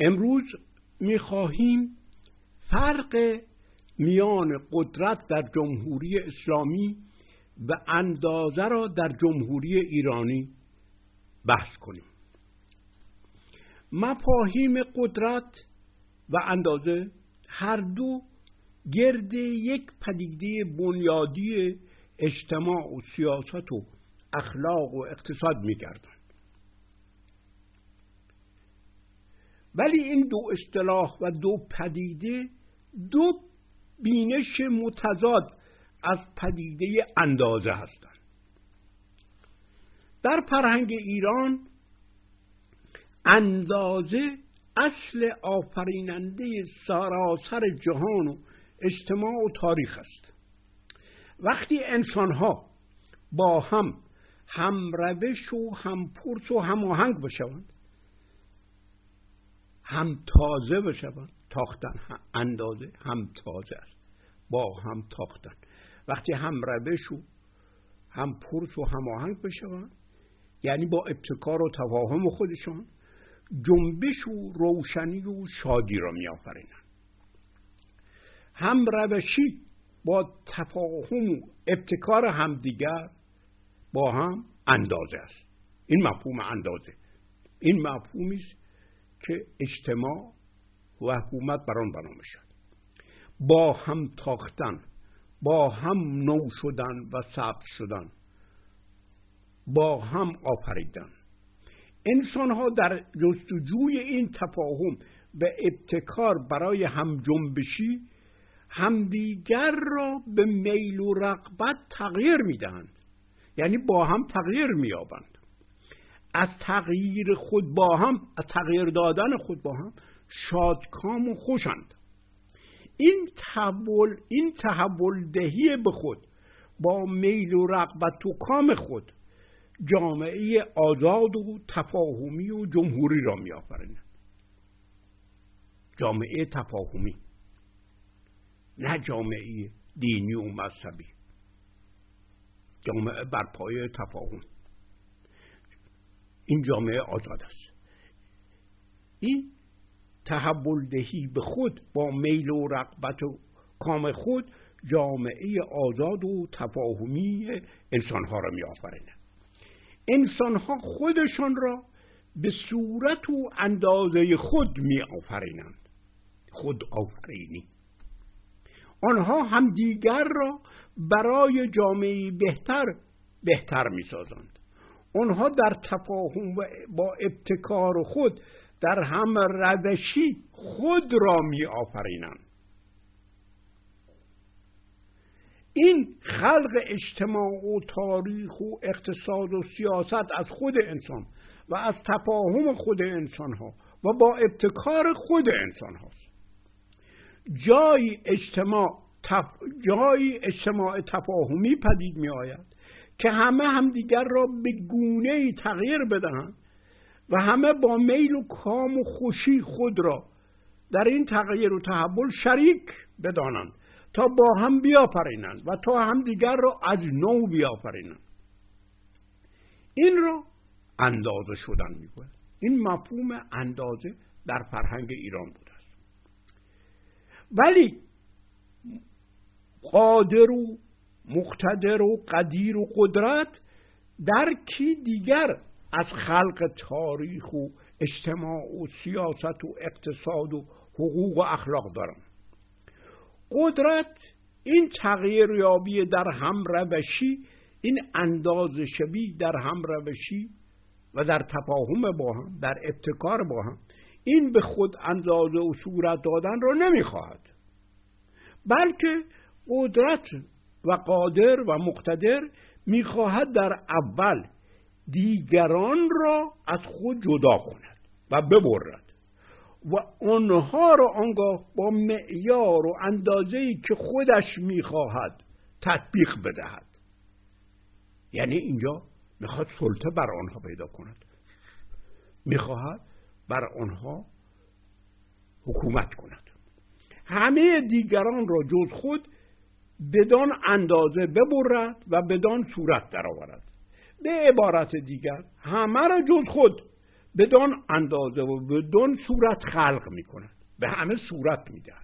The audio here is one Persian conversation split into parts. امروز می‌خواهیم فرق میان قدرت در جمهوری اسلامی و اندازه را در جمهوری ایرانی بحث کنیم. مفاهیم قدرت و اندازه هر دو گرد یک پدیده بنیادی اجتماع و سیاست و اخلاق و اقتصاد می‌گردند، ولی این دو اصطلاح و دو پدیده دو بینش متضاد از پدیده اندازه هستند. در فرهنگ ایران اندازه اصل آفریننده سراسر جهان و اجتماع و تاریخ است. وقتی انسان‌ها با هم همروش و همپرس و هماهنگ بشوند، هم تازه بشوند، تاختن اندازه هم تازه است، با هم تاختن. وقتی هم روش و هم پرس و هماهنگ بشوند، یعنی با ابتکار و تفاهم خودشان جنبش و روشنی و شادی را می آفرینند. هم روشی با تفاهم و ابتکار همدیگر با هم اندازه است. این مفهوم اندازه، این مفهومی است که اجتماع و حکومت بر آن بنا می‌شد. با هم تاختن، با هم نو شدن و ثبت شدن، با هم آفریدن. انسان‌ها در جستجوی این تفاهم و ابتکار برای هم جنبشی همدیگر را به میل و رغبت تغییر می‌دهند، یعنی با هم تغییر می‌یابند. از تغییر خود با هم، از تغییر دادن خود با هم شادکام و خوشند. این تحول دهی به خود با میل و رغبت و کام خود جامعه آزاد و تفاهمی و جمهوری را می آفرینند. جامعه تفاهمی، نه جامعه دینی و مذهبی، جامعه بر پایه تفاهم. این جامعه آزاد است. این تحول دهی به خود با میل و رغبت و کام خود جامعه آزاد و تفاهمی انسانها را می آفریند. انسانها خودشان را به صورت و اندازه خود می آفرینند، خود آفرینی. آنها هم دیگر را برای جامعه بهتر می سازند. آنها در تفاهم و با ابتکار خود در هم روشی خود را می آفرینند. این خلق اجتماع و تاریخ و اقتصاد و سیاست از خود انسان و از تفاهم خود انسان ها و با ابتکار خود انسان هاست. جای اجتماع تفاهمی پدید می آید که همه همدیگر را به گونه‌ای تغییر بدهند و همه با میل و کام و خوشی خود را در این تغییر و تحول شریک بدانند تا با هم بیافرینند و تا همدیگر را از نو بیافرینند. این را اندازه شدن می‌گویند. این مفهوم اندازه در فرهنگ ایران بوده است. ولی قادر و مقتدر و قدیر و قدرت درکی دیگر از خلق تاریخ و اجتماع و سیاست و اقتصاد و حقوق و اخلاق دارند. قدرت این تغییر یابی در هم روشی، این اندازه شبی در هم روشی و در تفاهم با هم، در ابتکار با هم، این به خود اندازه و صورت دادن را نمیخواهد، بلکه قدرت و قادر و مقتدر میخواهد در اول دیگران را از خود جدا کند و ببرد و آنها را آنگاه با معیار و اندازه‌ای که خودش میخواهد تطبیق بدهد. یعنی اینجا میخواهد سلطه بر آنها پیدا کند، میخواهد بر آنها حکومت کند. همه دیگران را جز خود بدان اندازه ببرد و بدان صورت درآورد. به عبارت دیگر همه را جز خود بدون اندازه و بدون صورت خلق میکنن، به همه صورت میدن،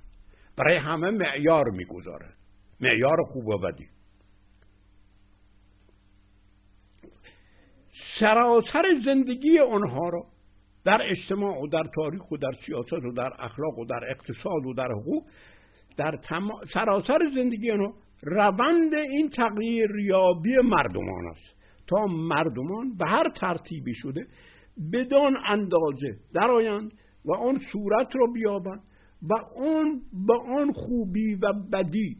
برای همه معیار میگذارن، معیار خوب و بدی. سراسر زندگی اونها رو در اجتماع و در تاریخ و در سیاست و در اخلاق و در اقتصاد و در حقوق، در سراسر زندگی اونها روند این تغییر یابی مردمان است تا مردمان به هر ترتیبی شده بدون اندازه درآیند و آن صورت رو بیابند و آن با آن خوبی و بدی،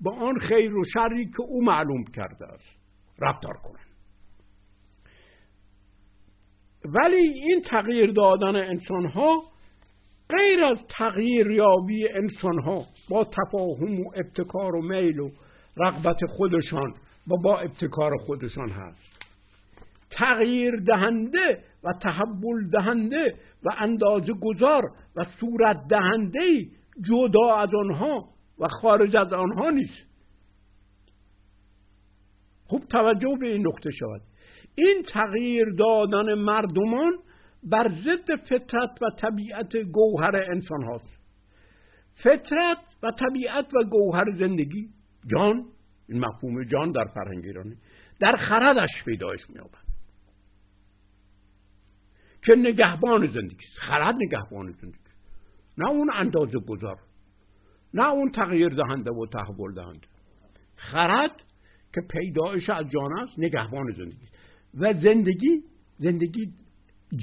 با آن خیر و شری که او معلوم کرده است رفتار کنند. ولی این تغییر دادن انسان ها غیر از تغییر یابی انسان ها با تفاهم و ابتکار و میل و رغبت خودشان و با ابتکار خودشان هست. تغییر دهنده و تحول دهنده و اندازه گذار و صورت دهنده جدا از آنها و خارج از آنها نیست. خوب توجه به این نکته شود. این تغییر دادن مردمان بر ضد فطرت و طبیعت گوهر انسان هاست. فطرت و طبیعت و گوهر زندگی، جان، این مفهوم جان در فرهنگ ایرانی در خردش پیدایش می‌یابد که نگهبان زندگی است. خرد نگهبان زندگی، نه اون اندازه گذار، نه اون تغییر دهنده و تحول دهنده. خرد که پیدایش از جان است نگهبان زندگی و زندگی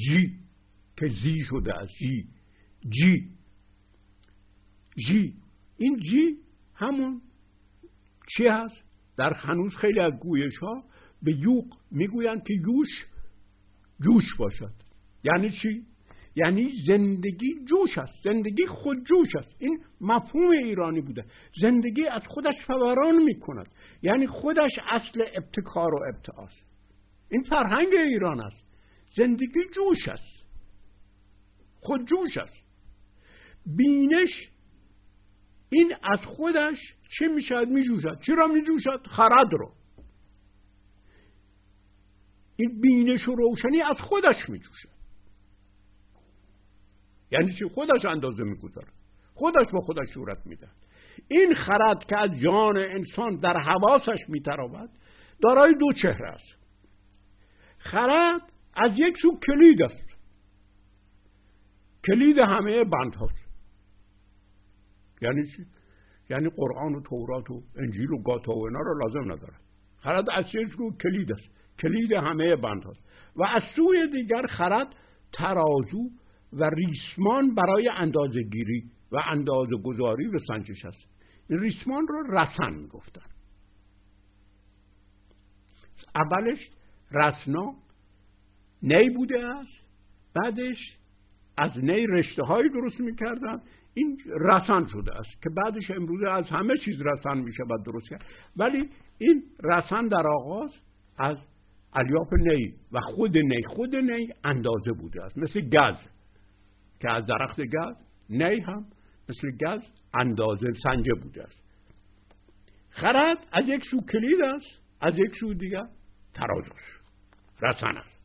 جی که زی شده است. جی این جی همون چی هست؟ در هنوز خیلی از گویش ها به یوق میگویند که جوش باشد. یعنی چی؟ یعنی زندگی جوش است، زندگی خود جوش است. این مفهوم ایرانی بوده. زندگی از خودش فوران میکند، یعنی خودش اصل ابتکار و ابتعاض است. این فرهنگ ایران است. زندگی جوش است، خود جوش است. بینش این از خودش چه میشد؟ میجوشد. چرا میجوشد؟ خرد رو، این بینش و روشنی از خودش میجوشد. یعنی چی؟ خودش اندازه میگذارد، خودش با خودش صورت میده. این خرد که از جان انسان در حواسش میتراود دارای دو چهره است. خرد از یک سو کلید است، کلید همه بند هاست. یعنی چی؟ یعنی قرآن و تورات و انجیل و گاتا و اینا رو لازم ندارد. خرد از یک سو کلید است، کلید همه بند هاست. و از سوی دیگر خرد ترازو و ریسمان برای اندازه گیری و اندازه گذاری و سنجش است. این ریسمان رو رسن می گفتن. اولش رسنا نی بوده است، بعدش از نی رشته هایی درست می کردن. این رسن شده است که بعدش امروزه از همه چیز رسن می شود درست کرد. ولی این رسن در آغاز از الیاف نی و خود نی اندازه بوده است، مثل گز که از درخت گز، نی هم مثل گز اندازه سنجه بوده است. خرد از یک سو کلید است، از یک سو دیگر ترازوش رسن است.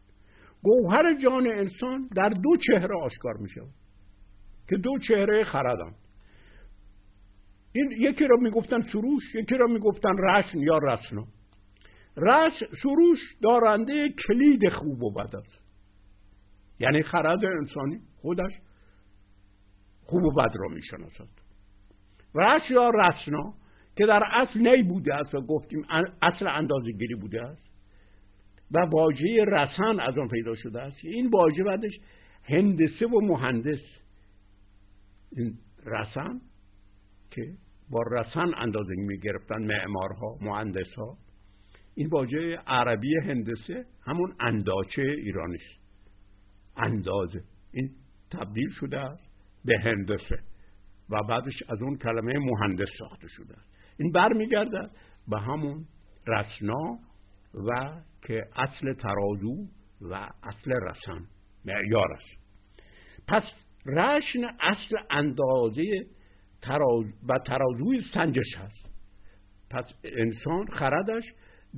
گوهر جان انسان در دو چهره آشکار می شود که دو چهره خردند. این یکی را می گفتن سروش، یکی را می گفتن رشن یا رسنا. سروش دارنده کلید خوب و بد است، یعنی خرد انسانی خودش خوب و بد را می شناسد. رشن یا رسنا که در اصل نی بوده است و گفتیم اصل اندازه گیری بوده است و واژه رسن از آن پیدا شده است. این واژه بعدش هندسه و مهندس، این رسن که با رسن اندازه می گرفتن معمارها، مهندسها. این واژه عربی هندسه همون اندازه ایرانی است، اندازه. این تبدیل شده است به هندسه و بعدش از اون کلمه مهندس ساخته شده است. این برمیگردد به همون رسنا و که اصل ترازو و اصل رسن معیار است. پس رشن اصل اندازه و ترازوی سنجش هست. پس انسان خردش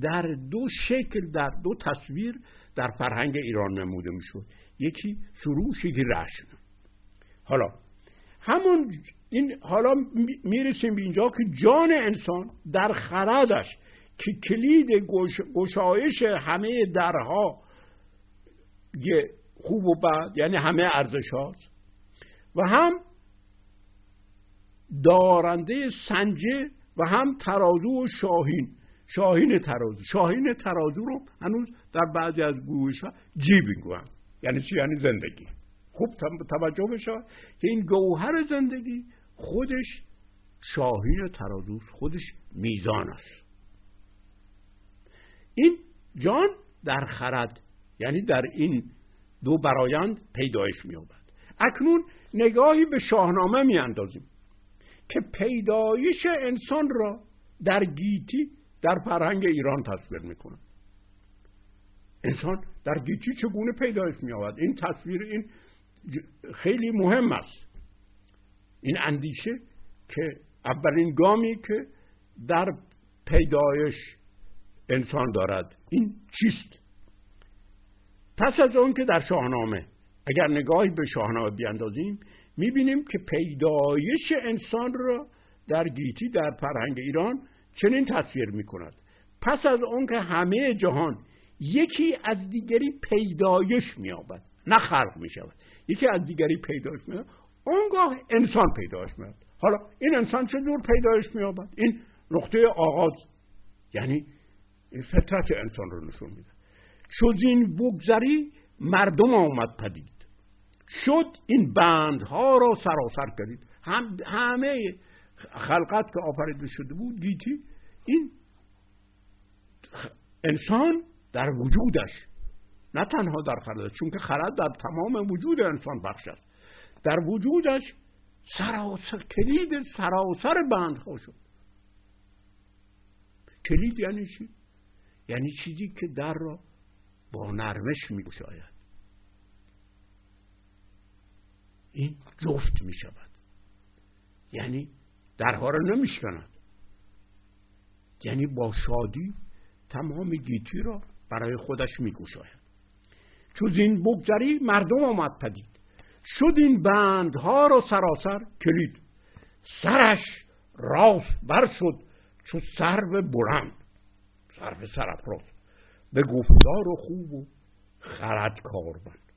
در دو شکل، در دو تصویر در فرهنگ ایران نموده میشد، یکی سروش، یکی رشن. حالا همون این، حالا میرسیم به اینجا که جان انسان در خردش که کلید گشایش همه درها خوب و بد، یعنی همه ارزش هاست، و هم دارنده سنجه و هم ترازو و شاهین ترازو رو هنوز در بعضی از گویش ها جیب میگویند. یعنی چی؟ یعنی زندگی. خوب توجه بشه که این گوهر زندگی خودش شاهین ترازو، خودش میزان است. این جان در خرد، یعنی در این دو برایند پیدایش می‌یابد. اکنون نگاهی به شاهنامه می‌اندازیم که پیدایش انسان را در گیتی در فرهنگ ایران تصویر می‌کند. انسان در گیتی چگونه پیدایش می‌یابد؟ این تصویر، این خیلی مهم است. این اندیشه که اولین گامی که در پیدایش انسان دارد این چیست؟ پس از اون که در شاهنامه اگر نگاهی به شاهنامه بیاندازیم میبینیم که پیدایش انسان را در گیتی در فرهنگ ایران چنین تصویر میکند: پس از اون که همه جهان یکی از دیگری پیدایش میابد، نه خلق میشود، یکی از دیگری پیدایش میابد، اونگاه انسان پیدایش میابد. حالا این انسان چطور پیدایش میابد؟ این نقطه آغاز، یعنی فطرت انسان رو نشون میده. شد این بگذری مردم آمد پدید، شد این بندها را سراسر کرید. همه خلقت که آفریده شده بود گیتی، این انسان در وجودش، نه تنها در خردش، چون که خرد در تمام وجود انسان بخش است، در وجودش سراسر کلید سراسر بندها شد. کلید یعنی چی؟ یعنی چیزی که در را با نرمش میگشاید، این جفت میشود، یعنی درها را نمیشکند، یعنی با شادی تمام گیتی را برای خودش میگشاید. چون این بگذری مردم آمد پدید، شد این بندها را سراسر کلید، سرش راست بر شد چون سرو بلند، سرو سرافراز به گفتار و خوب و خرد کاربند.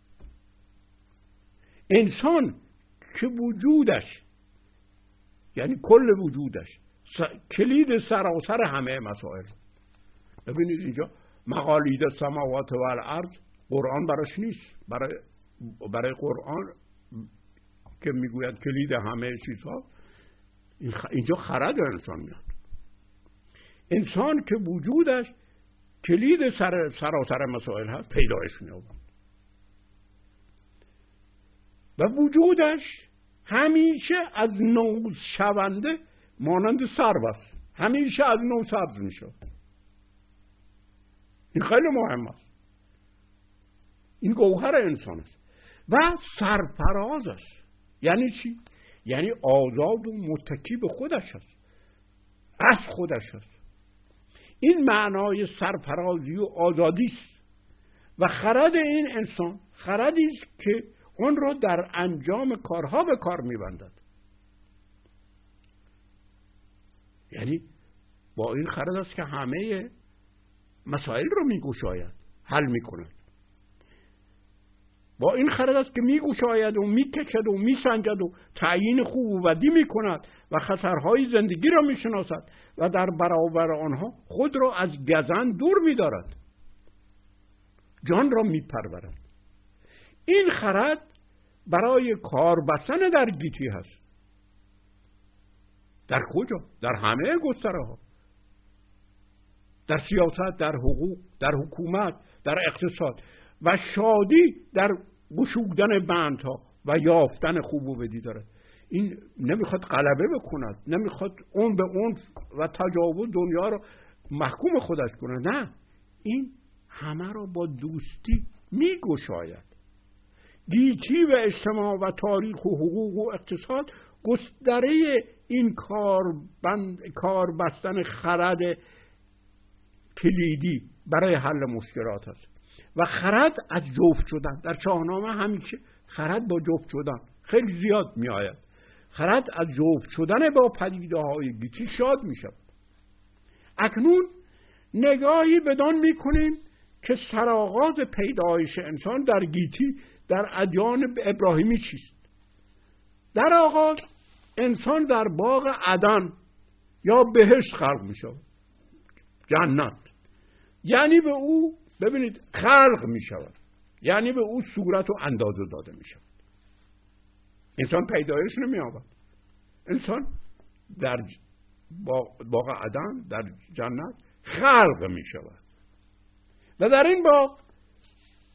انسان که وجودش، یعنی کل وجودش، کلید سراسر همه مسائل. ببینید اینجا مقالید سماوات و الارض، قرآن براش نیست، برای قرآن که میگوید کلید همه چیزها، اینجا خرد انسان میاد. انسان که وجودش کلید سراسر مسائل هست پیدایش می‌یابد و وجودش همیشه از نو شونده مانند سرو است، همیشه از نو سبز می‌شود. این خیلی مهم است، این گوهر انسان است و سرفراز است. یعنی چی؟ یعنی آزاد و متکی به خودش است، از خودش است. این معنای سرفرازی و آزادی است و خرد این انسان خردی است که اون را در انجام کارها به کار می‌بندد. یعنی با این خرد است که همه مسائل رو می‌گشاید، حل می‌کند. با این خرد است که می‌گشاید و می‌کشد و می‌سنجد و تعیین خوب و بدی می‌کند و خطرهای زندگی را می‌شناسد و در برابر آنها خود را از گزند دور می‌دارد، جان را می‌پرورد. این خرد برای کار بستن در گیتی هست. در کجا؟ در همه گستره‌ها، در سیاست، در حقوق، در حکومت، در اقتصاد. و شادی در گشودن بندها و یافتن خوب و بدی دارد. این نمیخواد غلبه بکند، نمیخواد اون به اون و تجاوز دنیا را محکوم خودش کند، نه، این همه را با دوستی میگشاید. گیتی و اجتماع و تاریخ و حقوق و اقتصاد گستره این کار بستن خرد کلیدی برای حل مشکلات است. و خرد از جفت شدن، در شاهنامه همیشه خرد با جفت شدن خیلی زیاد می آید. خرد از جفت شدن با پدیده های گیتی شاد می شود. اکنون نگاهی بدان می کنیم که سرآغاز پیدایش انسان در گیتی در ادیان ابراهیمی چیست. در آغاز انسان در باغ عدن یا بهشت خلق می شود، جنت، یعنی به او ببینید خلق می شود، یعنی به او صورت و اندازه داده می شود. انسان پیدایش نمی آورد، انسان در باغ عدن در جنت خلق می شود. و در این باغ،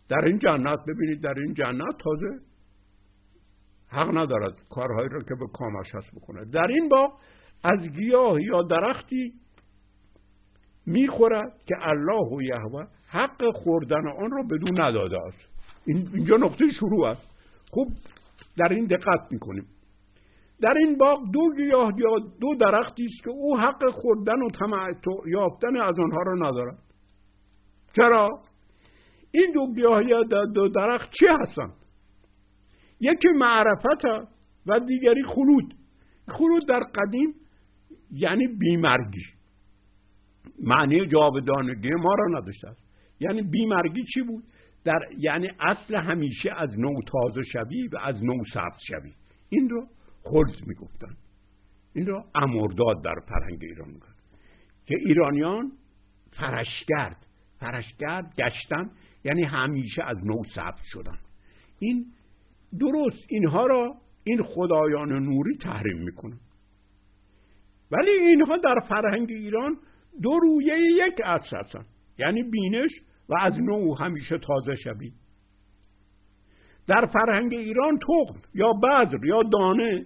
در این جنت، ببینید در این جنت تازه حق ندارد کارهایی را که به کامش هست بکنه. در این باغ از گیاه یا درختی میخورد که الله و یهوه حق خوردن آن را بدون نداده است. اینجا نقطه شروع است. خوب در این دقت میکنیم. در این باغ دو گیاه یا دو درختی است که او حق خوردن و تمتع یافتن از آنها را ندارد. چرا؟ این دو گیاه یا دو درخت چی هستند؟ یکی معرفت هست و دیگری خلود. خلود در قدیم یعنی بیمرگی، معنی جاودانگی ما را نداشته است. یعنی بیمرگی چی بود؟ یعنی اصل همیشه از نو تازه شوی و از نو سبز شوی. این را خلد می گفتن، این را امرداد در فرهنگ ایران می گفتن که ایرانیان فرشگرد گشتن، یعنی همیشه از نو سبز شدن. این درست اینها را این خدایان نوری تحریم میکنن، ولی اینها در فرهنگ ایران دو رویه یک اصل هستند، یعنی بینش و از نو همیشه تازه شوی. در فرهنگ ایران تخم یا بذر یا دانه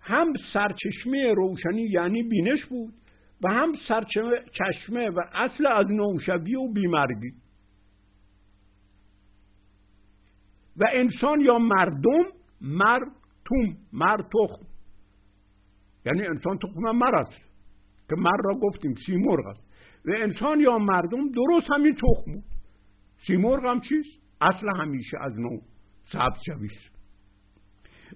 هم سرچشمه روشنی یعنی بینش بود و هم سرچشمه و اصل از نو شوی و بیمرگی. و انسان یا مردم، مرتخم، یعنی انسان تخم مر است که مر را گفتیم، سیمرغ است. و انسان یا مردم درست همین تخم بود. سیمرغ هم چیست؟ اصل همیشه از نو سبز شویست.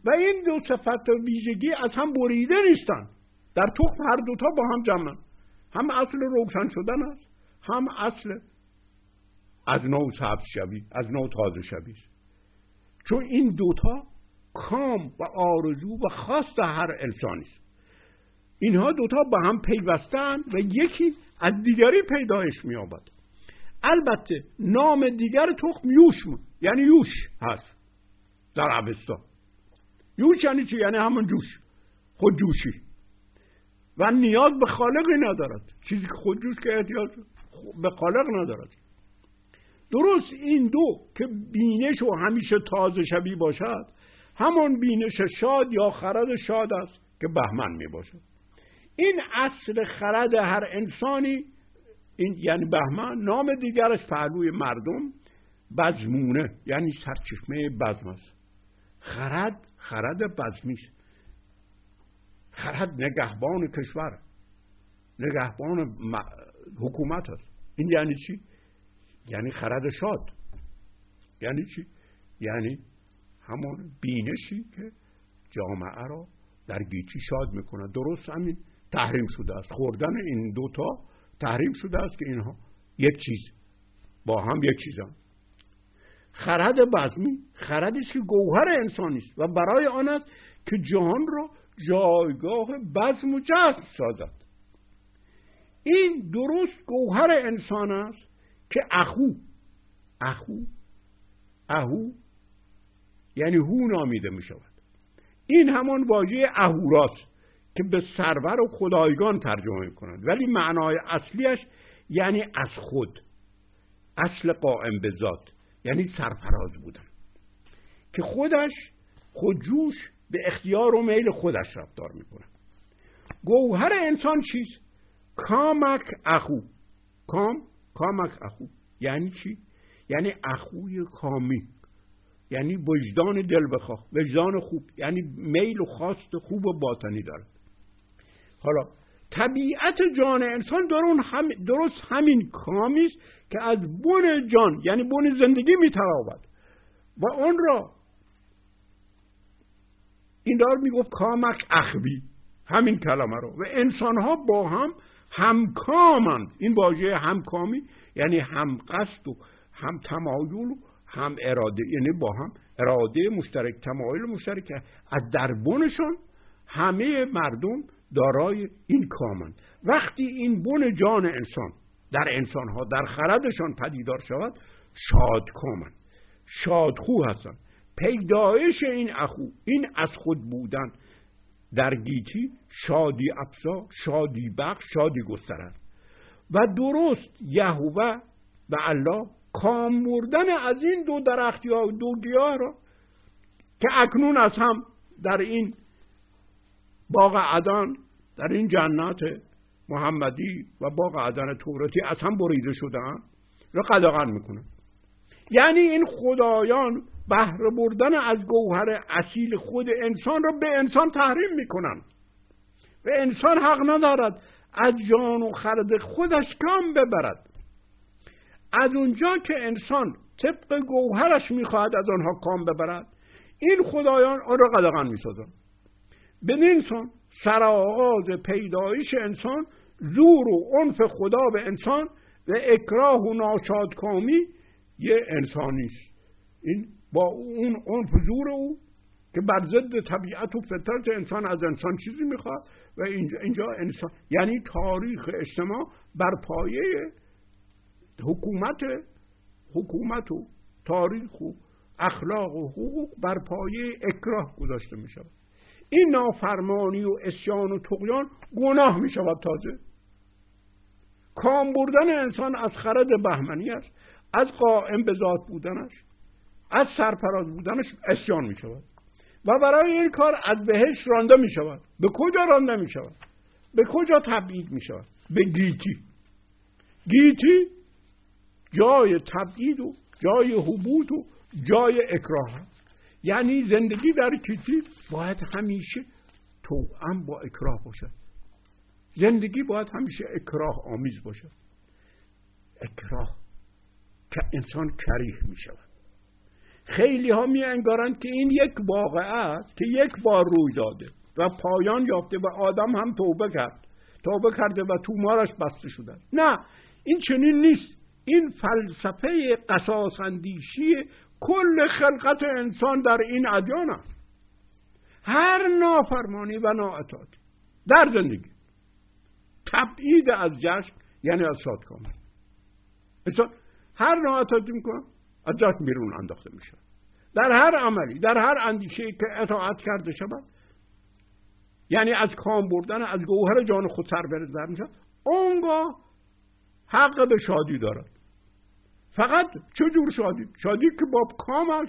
و این دو صفت و ویژگی از هم بریده نیستند. در تخم هر دوتا با هم جمعن، هم اصل روشن شدن است، هم اصل از نو سبز شوی، از نو تازه شویست. چون این دوتا کام و آرزو و خواست هر انسانی است. اینها دوتا با هم پیوستند و یکی از دیگری پیدایش می‌یابد. البته نام دیگر تخم یوش، یعنی یوش هست در عوستا. یوش یعنی چی؟ یعنی همون جوش، خودجوشی. و نیاز به خالقی ندارد، چیزی که خودجوش که احتیاج به خالق ندارد. درست این دو که بینش و همیشه تازه شبی باشد، همون بینش شاد یا خرد شاد است که بهمن می باشد. این اصل خرد هر انسانی، این یعنی بهمن، نام دیگرش پهلوی مردم بزمونه، یعنی سرچشمه بزم است. خرد بزمی است. خرد نگهبان کشور، نگهبان حکومت است. این یعنی چی؟ یعنی خرد شاد. یعنی چی؟ یعنی همون بینشی که جامعه را در گیتی شاد میکنه. درست همین تحریم شده است. خوردن این دوتا تحریم شده است که اینها یک چیز با هم یک چیز هم. خرد بزمی خردی است که گوهر انسانی است و برای آن است که جهان را جایگاه بزم و جسم سازد. این درست گوهر انسان است که اهو یعنی هو نامیده می شود. این همان واژه اهوراست که به سرور و خدایگان ترجمه می کنند، ولی معنای اصلیش یعنی از خود، اصل قائم به ذات، یعنی سرفراز بودن که خودش خودجوش به اختیار و میل خودش رفتار می کند. گوهر انسان چیست؟ کامک اهو. کامک اخو یعنی چی؟ یعنی اخوی کامی، یعنی وجدان دلبخواه، وجدان خوب، یعنی میل و خواست خوب و باطنی دارد. حالا طبیعت جان انسان درست همین کامی است که از بن جان یعنی بن زندگی میتراود و اون را این دار میگفت کامک اخوی، همین کلمه رو. و انسان ها با هم همکامند. این واژه همکامی یعنی هم قصد و هم تمایل و هم اراده، یعنی با هم اراده مشترک، تمایل مشترک. از دربونشون همه مردم دارای این کامند. وقتی این بن جان انسان در انسان ها در خردشان پدیدار شود، شاد کامند، شادخو هستند. پیدایش این اخو، این از خود بودن در گیتی شادی افزا، شادی بخش، شادی گستره. و درست یهوه و الله کام مردن از این دو درختی ها و دو گیاه را که اکنون از هم در این باغ عدن، در این جنت محمدی و باغ عدن تورتی از هم بریده شدن را قدغن میکنه. یعنی این خدایان بهره بردن از گوهر اصیل خود انسان را به انسان تحریم میکنن و انسان حق ندارد از جان و خرد خودش کم ببرد. از اونجا که انسان طبق گوهرش میخواهد از آنها کام ببرد، این خدایان آن را قدغن میسازن. به نینسان سرآغاز پیدایش انسان، زور و عنف خدا به انسان و اکراه و ناشادکامی یه انسانیست. این با اون عنف زور او که بر ضد طبیعت و فطرت انسان از انسان چیزی میخواد و اینجا انسان، یعنی تاریخ اجتماع بر پایه حکومت و تاریخ و اخلاق و حقوق بر پایه اکراه گذاشته می شود. این نافرمانی و عصیان و طغیان گناه می شود. تازه کام بردن انسان از خرد بهمنی است، از قائم به ذات بودنش، از سرپرست بودنش عصیان می شود و برای این کار از بهشت رانده می شود. به کجا رانده می شود؟ به کجا تبعید می شود؟ به گیتی. گیتی جای تبعید و جای حبوط و جای اکراه هست. یعنی زندگی در گیتی باید همیشه توأم با اکراه باشد. زندگی باید همیشه اکراه آمیز باشد. اکراه که انسان کریه می شود. خیلی ها می انگارند که این یک واقعه است که یک بار روی داده و پایان یافته و آدم هم توبه کرده و تومارش بسته شده. نه، این چنین نیست. این فلسفه قصاص اندیشی کل خلقت انسان در این ادیان است. هر نافرمانی و ناعتاعتی در زندگی تبعید از جشن یعنی از شادکامی. انسان هر ناعتاعتی میکنه از جشن بیرون انداخته میشه. در هر عملی، در هر اندیشه‌ای که اطاعت کرده شود، یعنی از کام بردن از گوهر جان خود سر برزد میشه، اونگاه حق به شادی دارد. فقط چه جور شادی؟ شادی که با کامش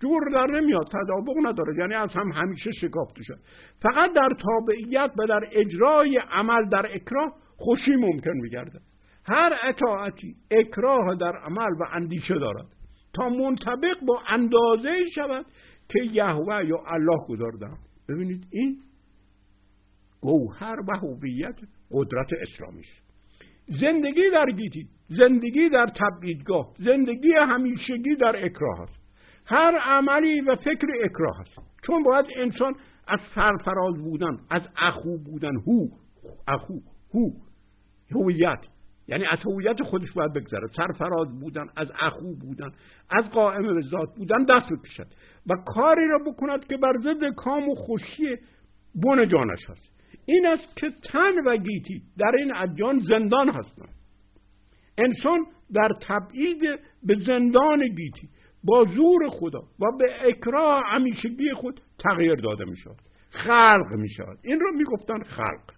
جور در نمیاد، تدابق نداره، یعنی از هم همیشه شکافته شد. فقط در تابعیت و در اجرای عمل در اکراه خوشی ممکن میگرده. هر اطاعتی اکراه در عمل و اندیشه دارد تا منطبق با اندازه شود که یهوه یا الله گذارده. ببینید این گوهر و هویت قدرت اسلامی است. زندگی در گیتی، زندگی در تبعیدگاه، زندگی همیشگی در اکراه است. هر عملی و فکر اکراه است، چون باید انسان از سرفراز بودن، از اخو بودن، هویت، یعنی از هویت خودش باید بگذره. سرفراز بودن، از اخو بودن، از قائم به ذات بودن دست بکشد و کاری را بکند که بر ضد کام و خوشی بن جانش است. این است که تن و گیتی در این ادیان زندان هستند. انسان در تبعید به زندان گیتی با زور خدا و به اکراه همیشگی خود تغییر داده می شود، خلق می شود. این را می گفتن خلق.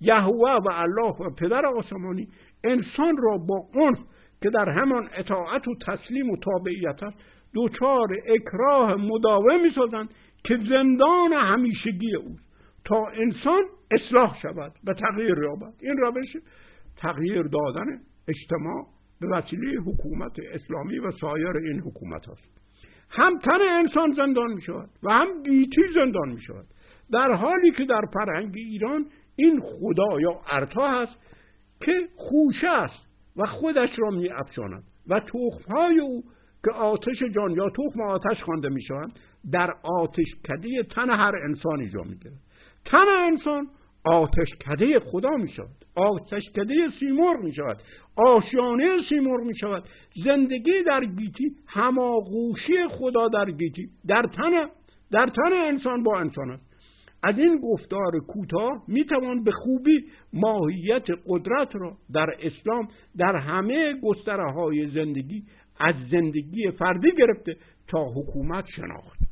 یهوه و الله و پدر آسمانی انسان را با عنف که در همان اطاعت و تسلیم و تابعیت است دوچار اکراه مداوم می سازند که زندان همیشگی اوست تا انسان اصلاح شود و تغییر یابد. این روش تغییر دادن اجتماع به وسیله حکومت اسلامی و سایر این حکومت است. هم تن انسان زندان می شود و هم گیتی زندان می شود. در حالی که در فرهنگ ایران این خدا یا ارتا هست که خوشه است و خودش را می افشاند و تخمهای او که آتش جان یا تخم آتش خوانده می شوند در آتش کده تن هر انسانی جا می گیرد. تن انسان آتش کده خدا می شود، آتش کده سیمرغ می شود، آشیانه سیمرغ می شود. زندگی در گیتی هماغوشی خدا در گیتی در تن انسان با انسان است. از این گفتار کوتاه می توان به خوبی ماهیت قدرت را در اسلام در همه گستره های زندگی از زندگی فردی گرفته تا حکومت شناخت.